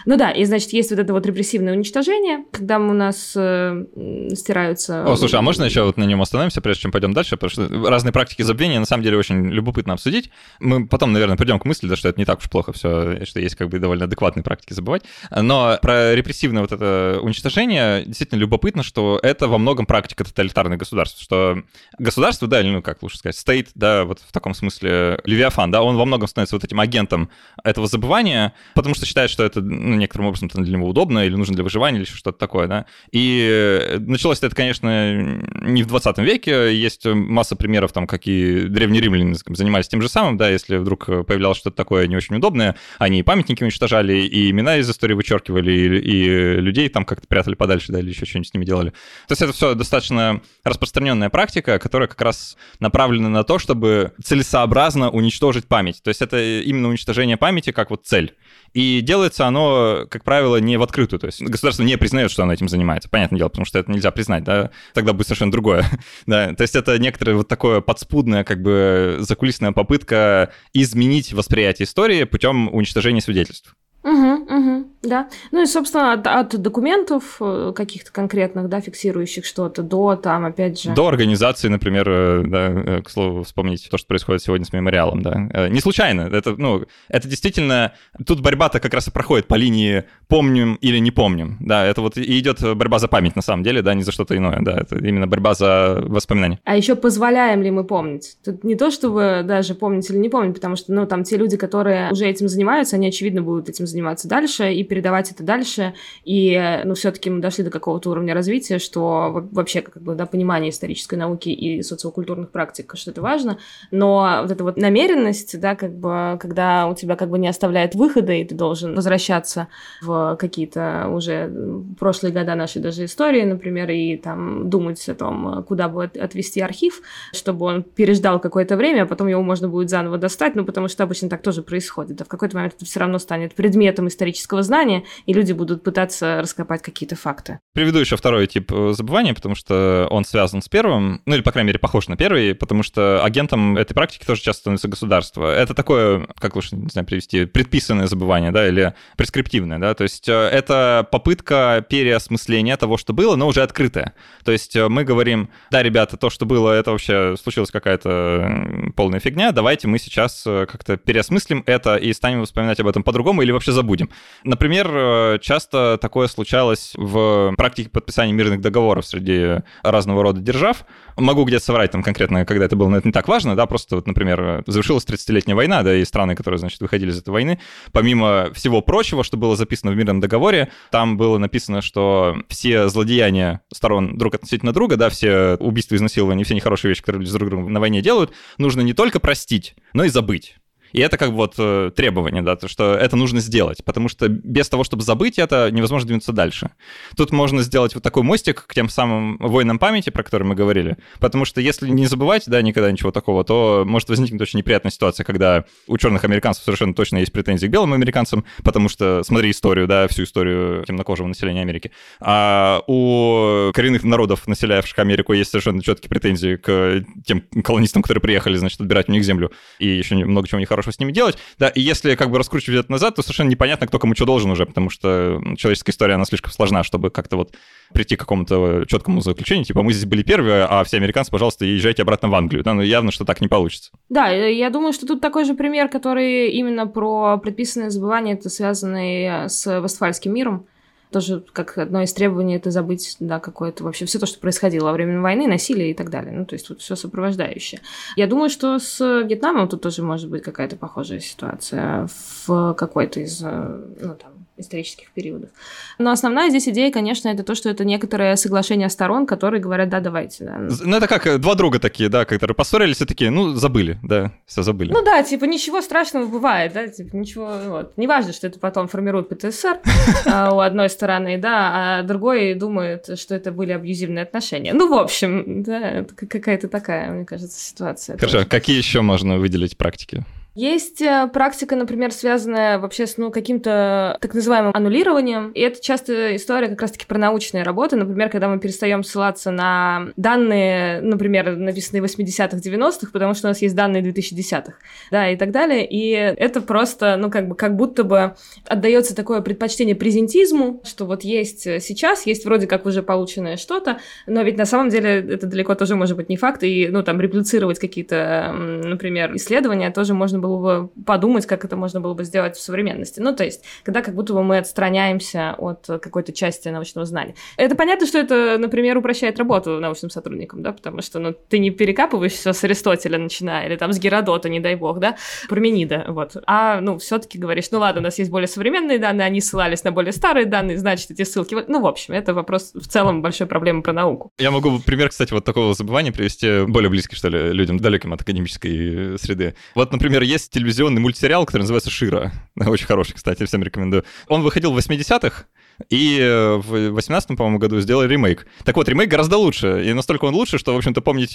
Ну да, и, значит, есть вот это вот репрессивное уничтожение, когда у нас э, стираются... О, слушай, а можно еще вот на нем остановимся, прежде чем пойдем дальше? Потому что разные практики забвения, на самом деле, очень любопытно обсудить. Мы потом, наверное, придем к мысли, да, что это не так уж плохо все, что есть как бы довольно адекватные практики забывать. Но про репрессивное вот это уничтожение действительно любопытно, что это во многом практика тоталитарных государств, что государство, да, или, ну, как лучше сказать, стейт, да, вот в таком смысле Левиафан, да, он во многом становится вот этим агентом этого забывания, потому что считает, что это, ну, некоторым образом для него удобно или нужно для выживания или еще что-то такое, да. И началось это, конечно, не в двадцатом веке, есть масса примеров, там, какие древнеримляне занимались тем же самым, да, если вдруг появлялось что-то такое не очень удобное, они и памятники уничтожали, и имена из истории вычеркивали, и, и людей там как-то прятали подальше, да, или еще что-нибудь с ними делали. То есть это все достаточно распространенная практика, которая как раз направлена на то, что чтобы целесообразно уничтожить память. То есть это именно уничтожение памяти как вот цель. И делается оно, как правило, не в открытую. То есть государство не признает, что оно этим занимается. Понятное дело, потому что это нельзя признать, да? Тогда будет совершенно другое. Да? То есть это некоторое вот такое подспудное, как бы закулисная попытка изменить восприятие истории путем уничтожения свидетельств. Угу, угу, да. Ну и, собственно, от, от документов каких-то конкретных, да, фиксирующих что-то, до там, опять же... До организации, например, да, к слову, вспомнить то, что происходит сегодня с мемориалом, да. Не случайно, это, ну, это действительно... Тут борьба-то как раз и проходит по линии «помним» или «не помним», да, это вот и идет борьба за память, на самом деле, да, не за что-то иное, да, это именно борьба за воспоминания. А еще позволяем ли мы помнить? Тут не то, чтобы даже помнить или не помнить, потому что, ну, там те люди, которые уже этим занимаются, они, очевидно, будут этим заниматься дальше и передавать это дальше, и, ну, все-таки мы дошли до какого-то уровня развития, что вообще, как бы, да, понимание исторической науки и социокультурных практик, что это важно, но вот эта вот намеренность, да, как бы, когда у тебя как бы не оставляет выхода, и ты должен возвращаться в какие-то уже прошлые года нашей даже истории, например, и там думать о том, куда бы отвести архив, чтобы он переждал какое-то время, а потом его можно будет заново достать, ну, потому что обычно так тоже происходит, а в какой-то момент это все равно станет предметом исторического знания, и люди будут пытаться раскопать какие-то факты. Приведу еще второй тип забывания, потому что он связан с первым, ну или, по крайней мере, похож на первый, потому что агентом этой практики тоже часто становится государство. Это такое, как лучше, не знаю, привести, предписанное забывание, да, или прескриптивное, да, то есть это попытка переосмысления того, что было, но уже открытое. То есть мы говорим, да, ребята, то, что было, это вообще случилась какая-то полная фигня, давайте мы сейчас как-то переосмыслим это и станем вспоминать об этом по-другому или вообще забудем. Например, часто такое случалось в практике подписания мирных договоров среди разного рода держав. Могу где-то соврать там конкретно, когда это было, но это не так важно, да, просто вот, например, завершилась тридцатилетняя война, да, и страны, которые, значит, выходили из этой войны, помимо всего прочего, что было записано в мирном договоре, там было написано, что все злодеяния сторон друг относительно друга, да, все убийства, изнасилования, все нехорошие вещи, которые люди друг другу на войне делают, нужно не только простить, но и забыть. И это как бы вот требование, да, то, что это нужно сделать, потому что без того, чтобы забыть это, невозможно двинуться дальше. Тут можно сделать вот такой мостик к тем самым войнам памяти, про которые мы говорили, потому что если не забывать, да, никогда ничего такого, то может возникнуть очень неприятная ситуация, когда у черных американцев совершенно точно есть претензии к белым американцам, потому что, смотри историю, да, всю историю темнокожего населения Америки, а у коренных народов, населявших Америку, есть совершенно четкие претензии к тем колонистам, которые приехали, значит, отбирать у них землю, и еще много чего нехорошего с ними делать, да, и если как бы раскручивать это назад, то совершенно непонятно, кто кому что должен уже, потому что человеческая история, она слишком сложна, чтобы как-то вот прийти к какому-то четкому заключению, типа, мы здесь были первые, а все американцы, пожалуйста, езжайте обратно в Англию, да, но явно, что так не получится. Да, я думаю, что тут такой же пример, который именно про предписанное забывание, это связанный с Вестфальским миром, тоже как одно из требований это забыть, да, какое-то вообще все то, что происходило во время войны, насилие и так далее. Ну, то есть вот все сопровождающее. Я думаю, что с Вьетнамом тут тоже может быть какая-то похожая ситуация в какой-то из, ну, там, исторических периодов. Но основная здесь идея, конечно, это то, что это некоторое соглашение сторон, которые говорят, да, давайте. Да. Ну, это как два друга такие, да, которые поссорились и такие, ну, забыли, да, все забыли. Ну да, типа, ничего страшного бывает, да, типа, ничего, вот. Неважно, что это потом формирует ПТСР у одной стороны, да, а другой думает, что это были абьюзивные отношения. Ну, в общем, да, какая-то такая, мне кажется, ситуация. Хорошо, какие еще можно выделить практики? Есть практика, например, связанная вообще с, ну, каким-то так называемым аннулированием, и это часто история как раз-таки про научные работы, например, когда мы перестаем ссылаться на данные, например, написанные в восьмидесятых, девяностых, потому что у нас есть данные две тысячи десятых, да, и так далее, и это просто, ну, как бы, как будто бы отдается такое предпочтение презентизму, что вот есть сейчас, есть вроде как уже полученное что-то, но ведь на самом деле это далеко тоже может быть не факт, и, ну, там, реплицировать какие-то, например, исследования тоже можно было бы подумать, как это можно было бы сделать в современности. Ну, то есть, когда как будто бы мы отстраняемся от какой-то части научного знания. Это понятно, что это, например, упрощает работу научным сотрудникам, да, потому что, ну, ты не перекапываешь все с Аристотеля, начиная, или там с Геродота, не дай бог, да, Парменида, вот. А, ну, все-таки говоришь, ну, ладно, у нас есть более современные данные, они ссылались на более старые данные, значит, эти ссылки... Ну, в общем, это вопрос в целом большой проблемы про науку. Я могу пример, кстати, вот такого забывания привести, более близкий, что ли, людям, далеким от академической среды. Вот, например, есть телевизионный мультсериал, который называется «Шира». Очень хороший, кстати, всем рекомендую. Он выходил в восьмидесятых, и в восемнадцатом, по-моему, году сделали ремейк. Так вот, ремейк гораздо лучше, и настолько он лучше, что, в общем-то, помнить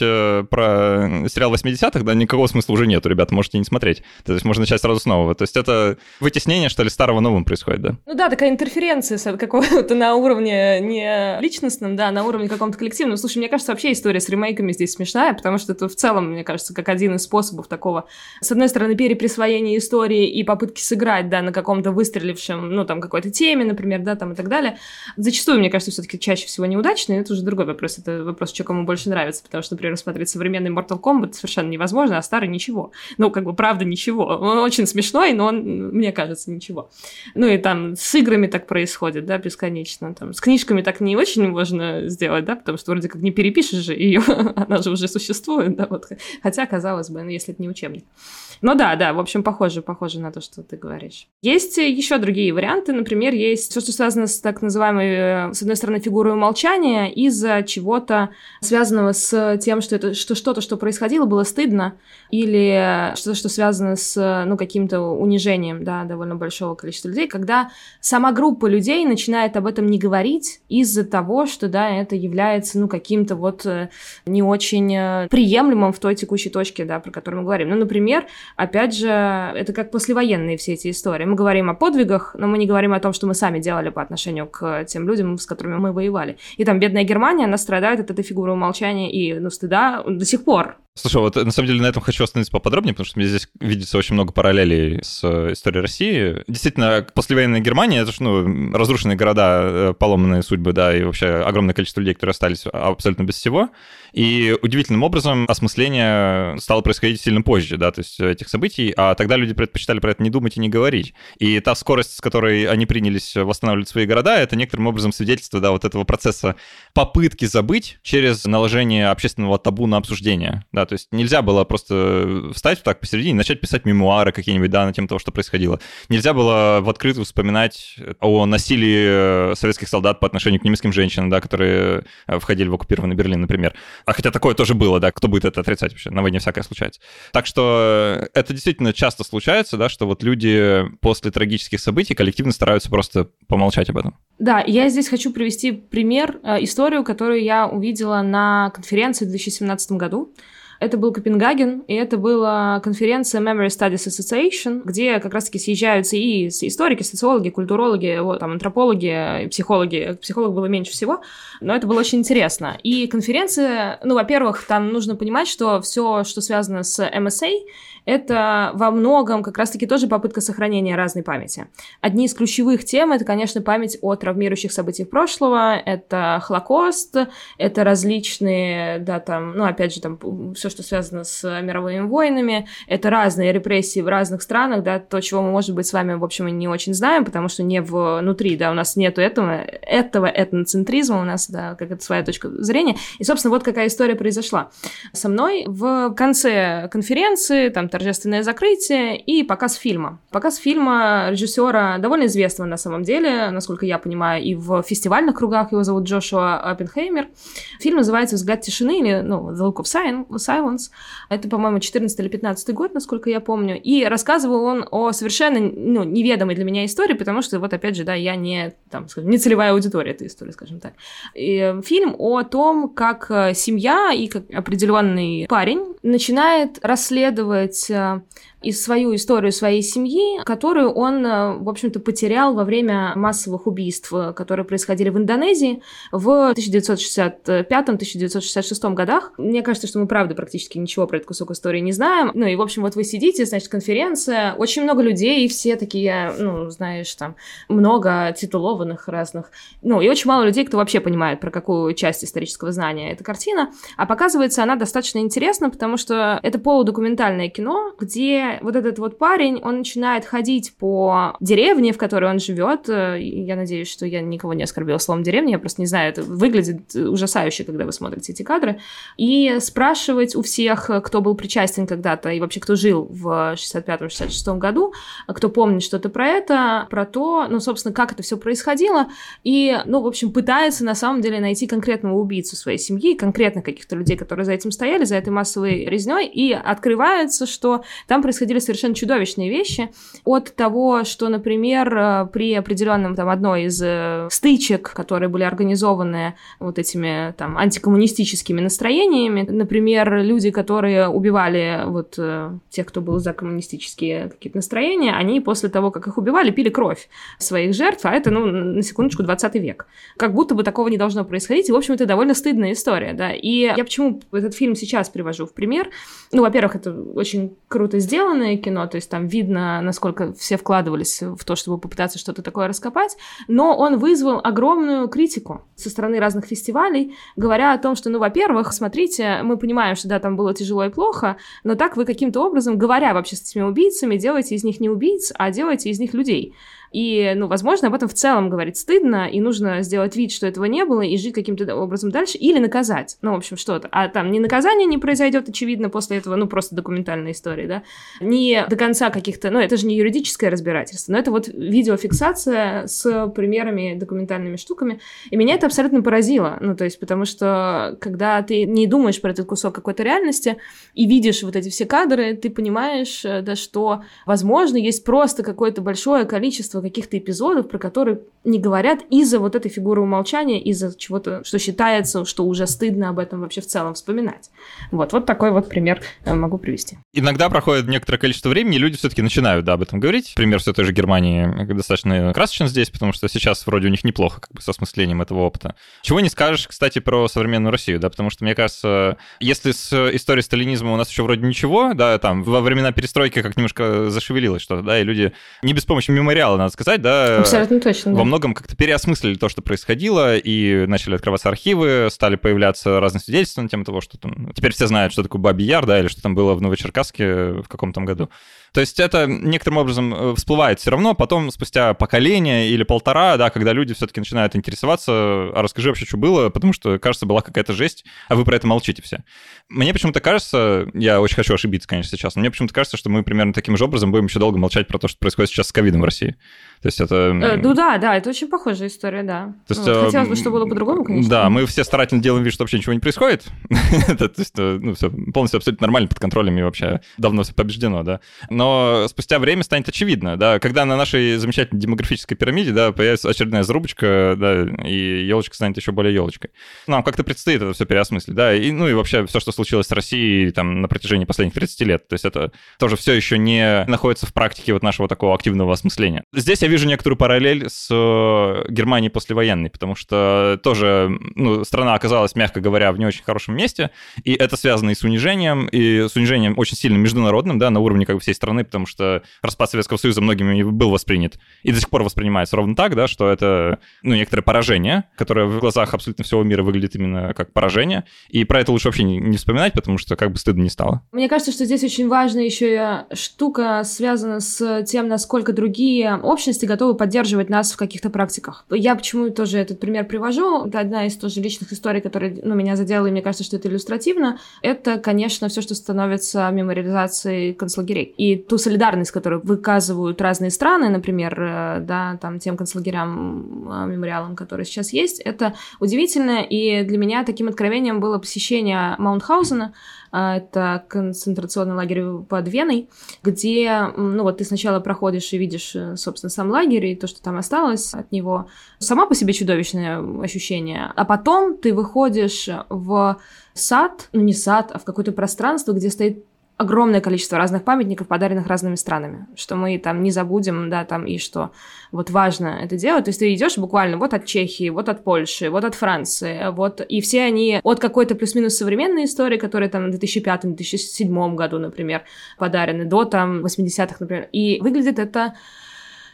про сериал восьмидесятых, да, никакого смысла уже нету, ребята, можете не смотреть. То есть можно начать сразу с нового. То есть это вытеснение, что ли, старого новым происходит, да? Ну да, такая интерференция какого-то на уровне не личностном, да, на уровне каком-то коллективном. Слушай, мне кажется, вообще история с ремейками здесь смешная, потому что это в целом, мне кажется, как один из способов такого, с одной стороны, стороны, переприсвоение истории и попытки сыграть, да, на каком-то выстрелившем, ну, там, какой-то теме, например, да, там, и так далее, зачастую, мне кажется, все-таки чаще всего неудачные, это уже другой вопрос, это вопрос, что кому больше нравится, потому что, например, смотреть современный Mortal Kombat совершенно невозможно, а старый ничего, ну, как бы, правда, ничего, он очень смешной, но он, мне кажется, ничего, ну, и там с играми так происходит, да, бесконечно, там, с книжками так не очень можно сделать, да, потому что вроде как не перепишешь же ее, она же уже существует, да, вот, хотя, казалось бы, ну, если это не учебник. Ну да, да, в общем, похоже, похоже на то, что ты говоришь. Есть еще другие варианты, например, есть все, что связано с так называемой, с одной стороны, фигурой умолчания из-за чего-то связанного с тем, что это что, что-то, что происходило, было стыдно, или что-то, что связано с, ну, каким-то унижением, да, довольно большого количества людей, когда сама группа людей начинает об этом не говорить из-за того, что, да, это является, ну, каким-то вот не очень приемлемым в той текущей точке, да, про которую мы говорим. Ну, например, опять же, это как послевоенные все эти истории. Мы говорим о подвигах, но мы не говорим о том, что мы сами делали по отношению к тем людям, с которыми мы воевали. И там бедная Германия, она страдает от этой фигуры умолчания и, ну, стыда до сих пор. Слушай, вот на самом деле на этом хочу остановиться поподробнее, потому что мне здесь видится очень много параллелей с историей России. Действительно, послевоенная Германия, это же, ну, разрушенные города, поломанные судьбы, да, и вообще огромное количество людей, которые остались абсолютно без всего. И удивительным образом осмысление стало происходить сильно позже, да, то есть этих событий, а тогда люди предпочитали про это не думать и не говорить. И та скорость, с которой они принялись восстанавливать свои города, это некоторым образом свидетельство, да, вот этого процесса попытки забыть через наложение общественного табу на обсуждение, да. То есть нельзя было просто встать так посередине и начать писать мемуары какие-нибудь, да, на тему того, что происходило. Нельзя было в открытую вспоминать о насилии советских солдат по отношению к немецким женщинам, да, которые входили в оккупированный Берлин, например. А хотя такое тоже было, да, кто будет это отрицать вообще? На войне всякое случается. Так что это действительно часто случается, да, что вот люди после трагических событий коллективно стараются просто помолчать об этом. Да, я здесь хочу привести пример, историю, которую я увидела на конференции в две тысячи семнадцатом году. Это был Копенгаген, и это была конференция Memory Studies Association, где как раз-таки съезжаются и историки, социологи, культурологи, вот, там, антропологи, психологи. Психологов было меньше всего, но это было очень интересно. И конференция, ну, во-первых, там нужно понимать, что все, что связано с эм эс а, это во многом как раз-таки тоже попытка сохранения разной памяти. Одни из ключевых тем — это, конечно, память о травмирующих событиях прошлого, это Холокост, это различные, да, там, ну, опять же, там, все, что связано с мировыми войнами, это разные репрессии в разных странах, да, то, чего мы, может быть, с вами, в общем, не очень знаем, потому что не внутри, да, у нас нету этого, этого этноцентризма, у нас, да, как это, своя точка зрения. И, собственно, вот какая история произошла со мной в конце конференции, там, торжественное закрытие и показ фильма. Показ фильма режиссера довольно известного на самом деле, насколько я понимаю, и в фестивальных кругах, его зовут Джошуа Оппенхеймер. Фильм называется «Взгляд тишины», или, ну, «The Look of Silence». Это, по-моему, четырнадцатый или пятнадцатый год, насколько я помню. И рассказывал он о совершенно, ну, неведомой для меня истории, потому что, вот опять же, да, я не, там, скажем, не целевая аудитория этой истории, скажем так. И фильм о том, как семья и как определенный парень начинает расследовать и свою историю своей семьи, которую он, в общем-то, потерял во время массовых убийств, которые происходили в Индонезии в тысяча девятьсот шестьдесят пятом — тысяча девятьсот шестьдесят шестом годах. Мне кажется, что мы, правда, практически ничего про этот кусок истории не знаем. Ну и, в общем, вот вы сидите, значит, конференция, очень много людей, и все такие, ну, знаешь, там, много титулованных разных, ну, и очень мало людей, кто вообще понимает, про какую часть исторического знания эта картина. А показывается она достаточно интересно, потому что это полудокументальное кино, где вот этот вот парень, он начинает ходить по деревне, в которой он живет. Я надеюсь, что я никого не оскорбила словом «деревня», я просто не знаю, это выглядит ужасающе, когда вы смотрите эти кадры, и спрашивать у всех, кто был причастен когда-то и вообще кто жил в шестьдесят пятом — шестьдесят шестом году, кто помнит что-то про это, про то, ну, собственно, как это все происходило, и, ну, в общем, пытается на самом деле найти конкретного убийцу своей семьи, конкретно каких-то людей, которые за этим стояли, за этой массовой резнёй, и открывается, что там происходит происходили совершенно чудовищные вещи. От того, что, например, при определенном, там, одной из стычек, которые были организованы вот этими, там, антикоммунистическими настроениями, например, люди, которые убивали вот тех, кто был за коммунистические какие-то настроения, они после того, как их убивали, пили кровь своих жертв, а это, ну, на секундочку, двадцатый век. Как будто бы такого не должно происходить, и, в общем, это довольно стыдная история, да. И я почему этот фильм сейчас привожу в пример? Ну, во-первых, это очень круто сделано, сделанное кино, то есть там видно, насколько все вкладывались в то, чтобы попытаться что-то такое раскопать, но он вызвал огромную критику со стороны разных фестивалей, говоря о том, что, ну, во-первых, смотрите, мы понимаем, что да, там было тяжело и плохо, но так вы каким-то образом, говоря вообще с этими убийцами, делаете из них не убийц, а делаете из них людей. И, ну, возможно, об этом в целом говорить стыдно, и нужно сделать вид, что этого не было, и жить каким-то образом дальше, или наказать, ну, в общем, что-то. А там ни наказание не произойдет, очевидно, после этого, ну, просто документальная история, да, не до конца каких-то, ну, это же не юридическое разбирательство, но это вот видеофиксация с примерами, документальными штуками, и меня это абсолютно поразило, ну, то есть, потому что, когда ты не думаешь про этот кусок какой-то реальности и видишь вот эти все кадры, ты понимаешь, да, что, возможно, есть просто какое-то большое количество каких-то эпизодов, про которые не говорят из-за вот этой фигуры умолчания, из-за чего-то, что считается, что уже стыдно об этом вообще в целом вспоминать. Вот, вот такой вот пример могу привести. Иногда проходит некоторое количество времени, и люди все-таки начинают, да, об этом говорить. Пример все той же Германии достаточно красочен здесь, потому что сейчас вроде у них неплохо как бы с осмыслением этого опыта. Чего не скажешь, кстати, про современную Россию, да, потому что, мне кажется, если с историей сталинизма у нас еще вроде ничего, да, там, во времена перестройки как немножко зашевелилось что-то, да, и люди не без помощи мемориала, надо сказать, да, абсолютно точно, во да. многом как-то переосмыслили то, что происходило, и начали открываться архивы, стали появляться разные свидетельства на тему того, что там... Теперь все знают, что такое Бабий Яр, да, или что там было в Новочеркасске в каком-то году. То есть это некоторым образом всплывает все равно, потом спустя поколение или полтора, да, когда люди все-таки начинают интересоваться, а расскажи вообще, что было, потому что, кажется, была какая-то жесть, а вы про это молчите все. Мне почему-то кажется, я очень хочу ошибиться, конечно, сейчас, но мне почему-то кажется, что мы примерно таким же образом будем еще долго молчать про то, что происходит сейчас с ковидом в России. То есть это... Ну да, да, это очень похожая история, да. То есть, вот, хотелось бы, чтобы было по-другому, конечно. Да, мы все старательно делаем вид, что вообще ничего не происходит. То есть, ну, все полностью абсолютно нормально, под контролем, и вообще давно все побеждено, да. Но спустя время станет очевидно, да, когда на нашей замечательной демографической пирамиде, да, появится очередная зарубочка, да, и елочка станет еще более елочкой. Нам как-то предстоит это все переосмыслить, да, и, ну и вообще все, что случилось с Россией там на протяжении последних тридцати лет, то есть это тоже все еще не находится в практике вот нашего такого активного осмысления. Здесь я вижу некоторую параллель с Германией послевоенной, потому что тоже, ну, страна оказалась, мягко говоря, в не очень хорошем месте, и это связано и с унижением, и с унижением очень сильным международным, да, на уровне как бы всей страны, потому что распад Советского Союза многими был воспринят и до сих пор воспринимается ровно так, да, что это, ну, некоторое поражение, которое в глазах абсолютно всего мира выглядит именно как поражение, и про это лучше вообще не, не вспоминать, потому что как бы стыдно не стало. Мне кажется, что здесь очень важная еще штука связана с тем, насколько другие общности готовы поддерживать нас в каких-то практиках. Я почему тоже этот пример привожу, это одна из тоже личных историй, которая, ну, меня задела, и мне кажется, что это иллюстративно, это, конечно, все, что становится мемориализацией концлагерей. И ту солидарность, которую выказывают разные страны, например, да, там, тем концлагерям, мемориалам, которые сейчас есть, это удивительно, и для меня таким откровением было посещение Маунтхаузена. Это концентрационный лагерь под Веной, где, ну вот, ты сначала проходишь и видишь, собственно, сам лагерь и то, что там осталось от него. Сама по себе чудовищное ощущение. А потом ты выходишь в сад, ну не сад, а в какое-то пространство, где стоит огромное количество разных памятников, подаренных разными странами, что мы там не забудем, да, там, и что вот важно это делать. То есть ты идешь буквально вот от Чехии, вот от Польши, вот от Франции, вот, и все они от какой-то плюс-минус современной истории, которые там в две тысячи пятом - две тысячи седьмом году, например, подарены, до там восьмидесятых, например. И выглядит это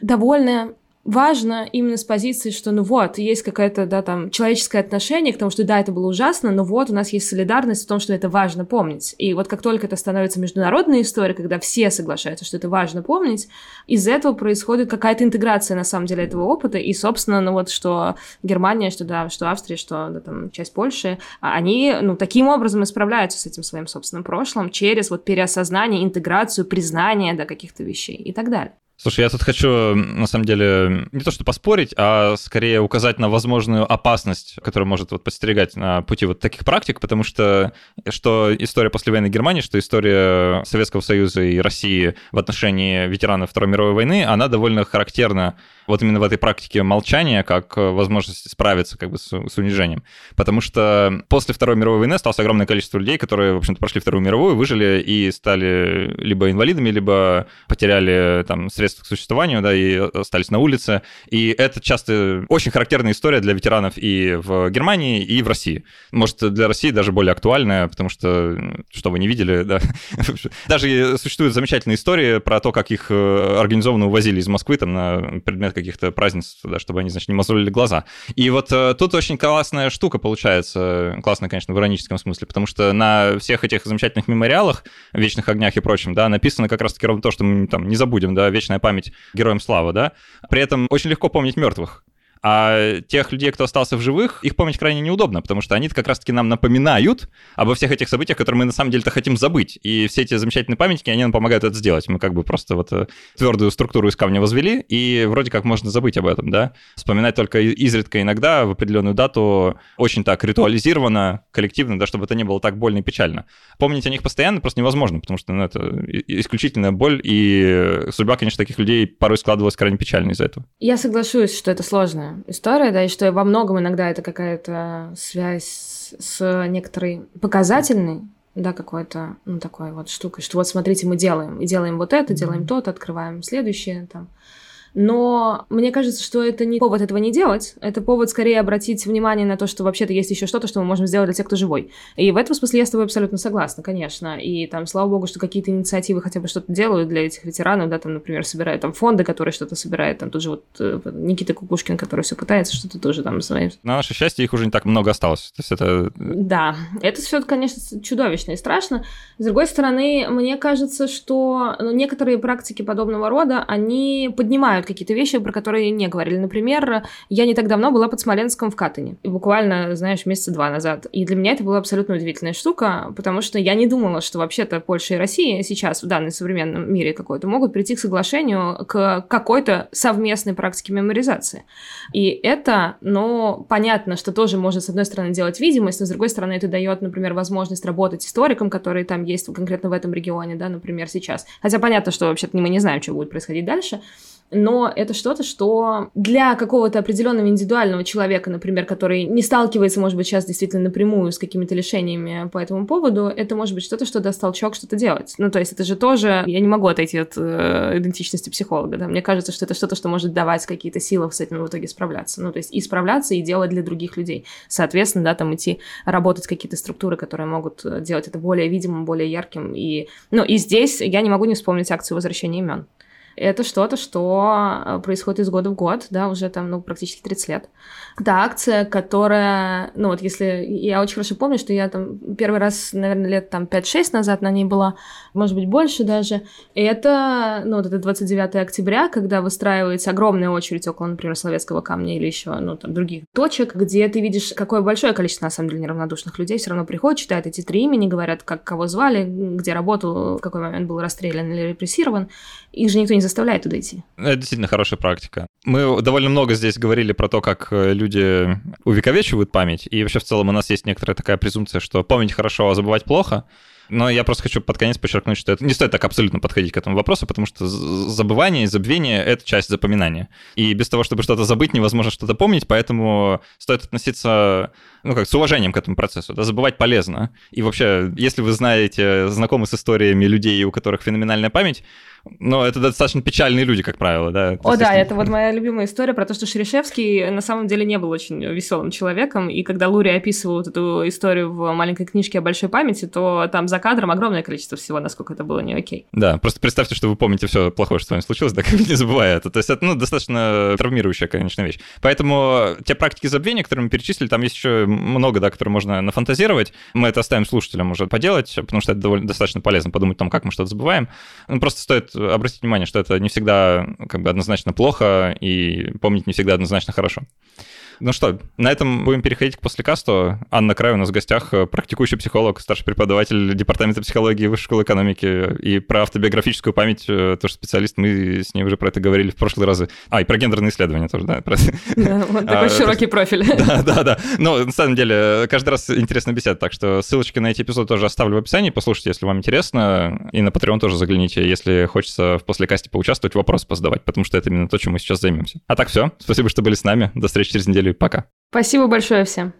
довольно... важно именно с позиции, что, ну вот, есть какое-то, да, там, человеческое отношение к тому, что да, это было ужасно, но вот у нас есть солидарность в том, что это важно помнить. И вот как только это становится международной историей, когда все соглашаются, что это важно помнить, из-за этого происходит какая-то интеграция, на самом деле, этого опыта. И, собственно, ну вот, что Германия, что, да, что Австрия, что, да, там, часть Польши, они, ну, таким образом и справляются с этим своим собственным прошлым через вот переосознание, интеграцию, признание, да, каких-то вещей и так далее. Слушай, я тут хочу, на самом деле, не то что поспорить, а скорее указать на возможную опасность, которая может вот подстерегать на пути вот таких практик, потому что что история послевоенной Германии, что история Советского Союза и России в отношении ветеранов Второй мировой войны, она довольно характерна вот именно в этой практике молчания, как возможности справиться как бы с, с унижением. Потому что после Второй мировой войны осталось огромное количество людей, которые, в общем-то, прошли Вторую мировую, выжили и стали либо инвалидами, либо потеряли там средства средств к существованию, да, и остались на улице. И это часто очень характерная история для ветеранов и в Германии, и в России. Может, для России даже более актуальная, потому что, что вы не видели, да. Даже существуют замечательные истории про то, как их организованно увозили из Москвы там, на предмет каких-то празднеств, да, чтобы они, значит, не мозолили глаза. И вот тут очень классная штука получается, классная, конечно, в ироническом смысле, потому что на всех этих замечательных мемориалах, вечных огнях и прочем, да, написано как раз-таки ровно то, что мы там не забудем, да, вечная память героям слава, да. При этом очень легко помнить мертвых. А тех людей, кто остался в живых, их помнить крайне неудобно, потому что они как раз-таки нам напоминают обо всех этих событиях, которые мы на самом деле-то хотим забыть. И все эти замечательные памятники, они нам помогают это сделать. Мы как бы просто вот твердую структуру из камня возвели, и вроде как можно забыть об этом, да? Вспоминать только изредка иногда в определенную дату очень так ритуализированно, коллективно, да, чтобы это не было так больно и печально. Помнить о них постоянно просто невозможно, потому что, ну, это исключительная боль, и судьба, конечно, таких людей порой складывалась крайне печально из-за этого. Я соглашусь, что это сложно. История, да, и что во многом иногда это какая-то связь с некоторой показательной, да, какой-то, ну, такой вот штукой, что вот смотрите, мы делаем, и делаем вот это, делаем то-то, открываем следующее, там. Но мне кажется, что это не повод этого не делать, это повод скорее обратить внимание на то, что вообще-то есть еще что-то, что мы можем сделать для тех, кто живой. И в этом смысле я с тобой абсолютно согласна, конечно. И там, слава богу, что какие-то инициативы хотя бы что-то делают для этих ветеранов, да, там, например, собирают там фонды, которые что-то собирают, там тут же вот Никита Кукушкин, который все пытается что-то тоже там своим. На наше счастье, их уже не так много осталось. То есть это... Да, это все, конечно, чудовищно и страшно. С другой стороны, мне кажется, что, ну, некоторые практики подобного рода, они поднимают какие-то вещи, про которые не говорили. Например, я не так давно была под Смоленском в Катыни. И буквально, знаешь, месяца два назад. И для меня это была абсолютно удивительная штука, потому что я не думала, что вообще-то Польша и Россия сейчас в данном современном мире какой-то могут прийти к соглашению, к какой-то совместной практике меморизации. И это, ну, понятно, что тоже может, с одной стороны, делать видимость, но, с другой стороны, это дает, например, возможность работать историкам, которые там есть конкретно в этом регионе, да, например, сейчас. Хотя понятно, что вообще-то мы не знаем, что будет происходить дальше. Но это что-то, что для какого-то определенного индивидуального человека, например, который не сталкивается, может быть, сейчас действительно напрямую с какими-то лишениями по этому поводу, это может быть что-то, что даст толчок что-то делать. Ну, то есть это же тоже... Я не могу отойти от э, идентичности психолога, да. Мне кажется, что это что-то, что может давать какие-то силы с этим в итоге справляться. Ну, то есть и справляться, и делать для других людей. Соответственно, да, там идти работать какие-то структуры, которые могут делать это более видимым, более ярким. И... Ну, и здесь я не могу не вспомнить акцию возвращения имен. Это что-то, что происходит из года в год, да, уже там, ну, практически тридцать лет. Это акция, которая, ну, вот если... Я очень хорошо помню, что я там первый раз, наверное, лет там пять-шесть назад на ней была, может быть, больше даже. И это, ну, вот это двадцать девятое октября, когда выстраивается огромная очередь около, например, Словецкого камня или еще, ну, там, других точек, где ты видишь, какое большое количество, на самом деле, неравнодушных людей все равно приходят, читают эти три имени, говорят, как кого звали, где работал, в какой момент был расстрелян или репрессирован. Их же никто не заставляет туда идти. Это действительно хорошая практика. Мы довольно много здесь говорили про то, как люди увековечивают память, и вообще в целом у нас есть некоторая такая презумпция, что помнить хорошо, а забывать плохо. Но я просто хочу под конец подчеркнуть, что это не стоит так абсолютно подходить к этому вопросу, потому что забывание и забвение — это часть запоминания. И без того, чтобы что-то забыть, невозможно что-то помнить, поэтому стоит относиться, ну, как с уважением к этому процессу. Да, забывать полезно. И вообще, если вы знаете, знакомы с историями людей, у которых феноменальная память, ну, это достаточно печальные люди, как правило, да. Это, О, да, это вот моя любимая история про то, что Шерешевский на самом деле не был очень веселым человеком, и когда Лурия описывала вот эту историю в маленькой книжке о большой памяти, то там за кадром огромное количество всего, насколько это было не окей. Да, просто представьте, что вы помните все плохое, что с вами случилось, да, не забывая это. То есть это, ну, достаточно травмирующая, конечно, вещь. Поэтому те практики забвения, которые мы перечислили, там есть еще много, да, которые можно нафантазировать. Мы это оставим слушателям уже поделать, потому что это довольно достаточно полезно подумать о том, как мы что-то забываем. Ну, просто стоит обратить внимание, что это не всегда как бы однозначно плохо, и помнить не всегда однозначно хорошо. Ну что, на этом будем переходить к послекасту. Анна Край у нас в гостях, практикующий психолог, старший преподаватель Департамента психологии Высшей школы экономики. И про автобиографическую память, тоже специалист, мы с ней уже про это говорили в прошлые разы. А, и про гендерные исследования тоже, да? Да, вот такой широкий профиль. Да, да, да. Но на самом деле, каждый раз интересно беседа, так что ссылочки на эти эпизоды тоже оставлю в описании, послушайте, если вам интересно. И на Patreon тоже загляните, если хочется в послекасте поучаствовать, вопросы позадавать, потому что это именно то, чем мы сейчас займемся. А так все. Спасибо, что были с нами. До встречи через неделю. Пока. Спасибо большое всем.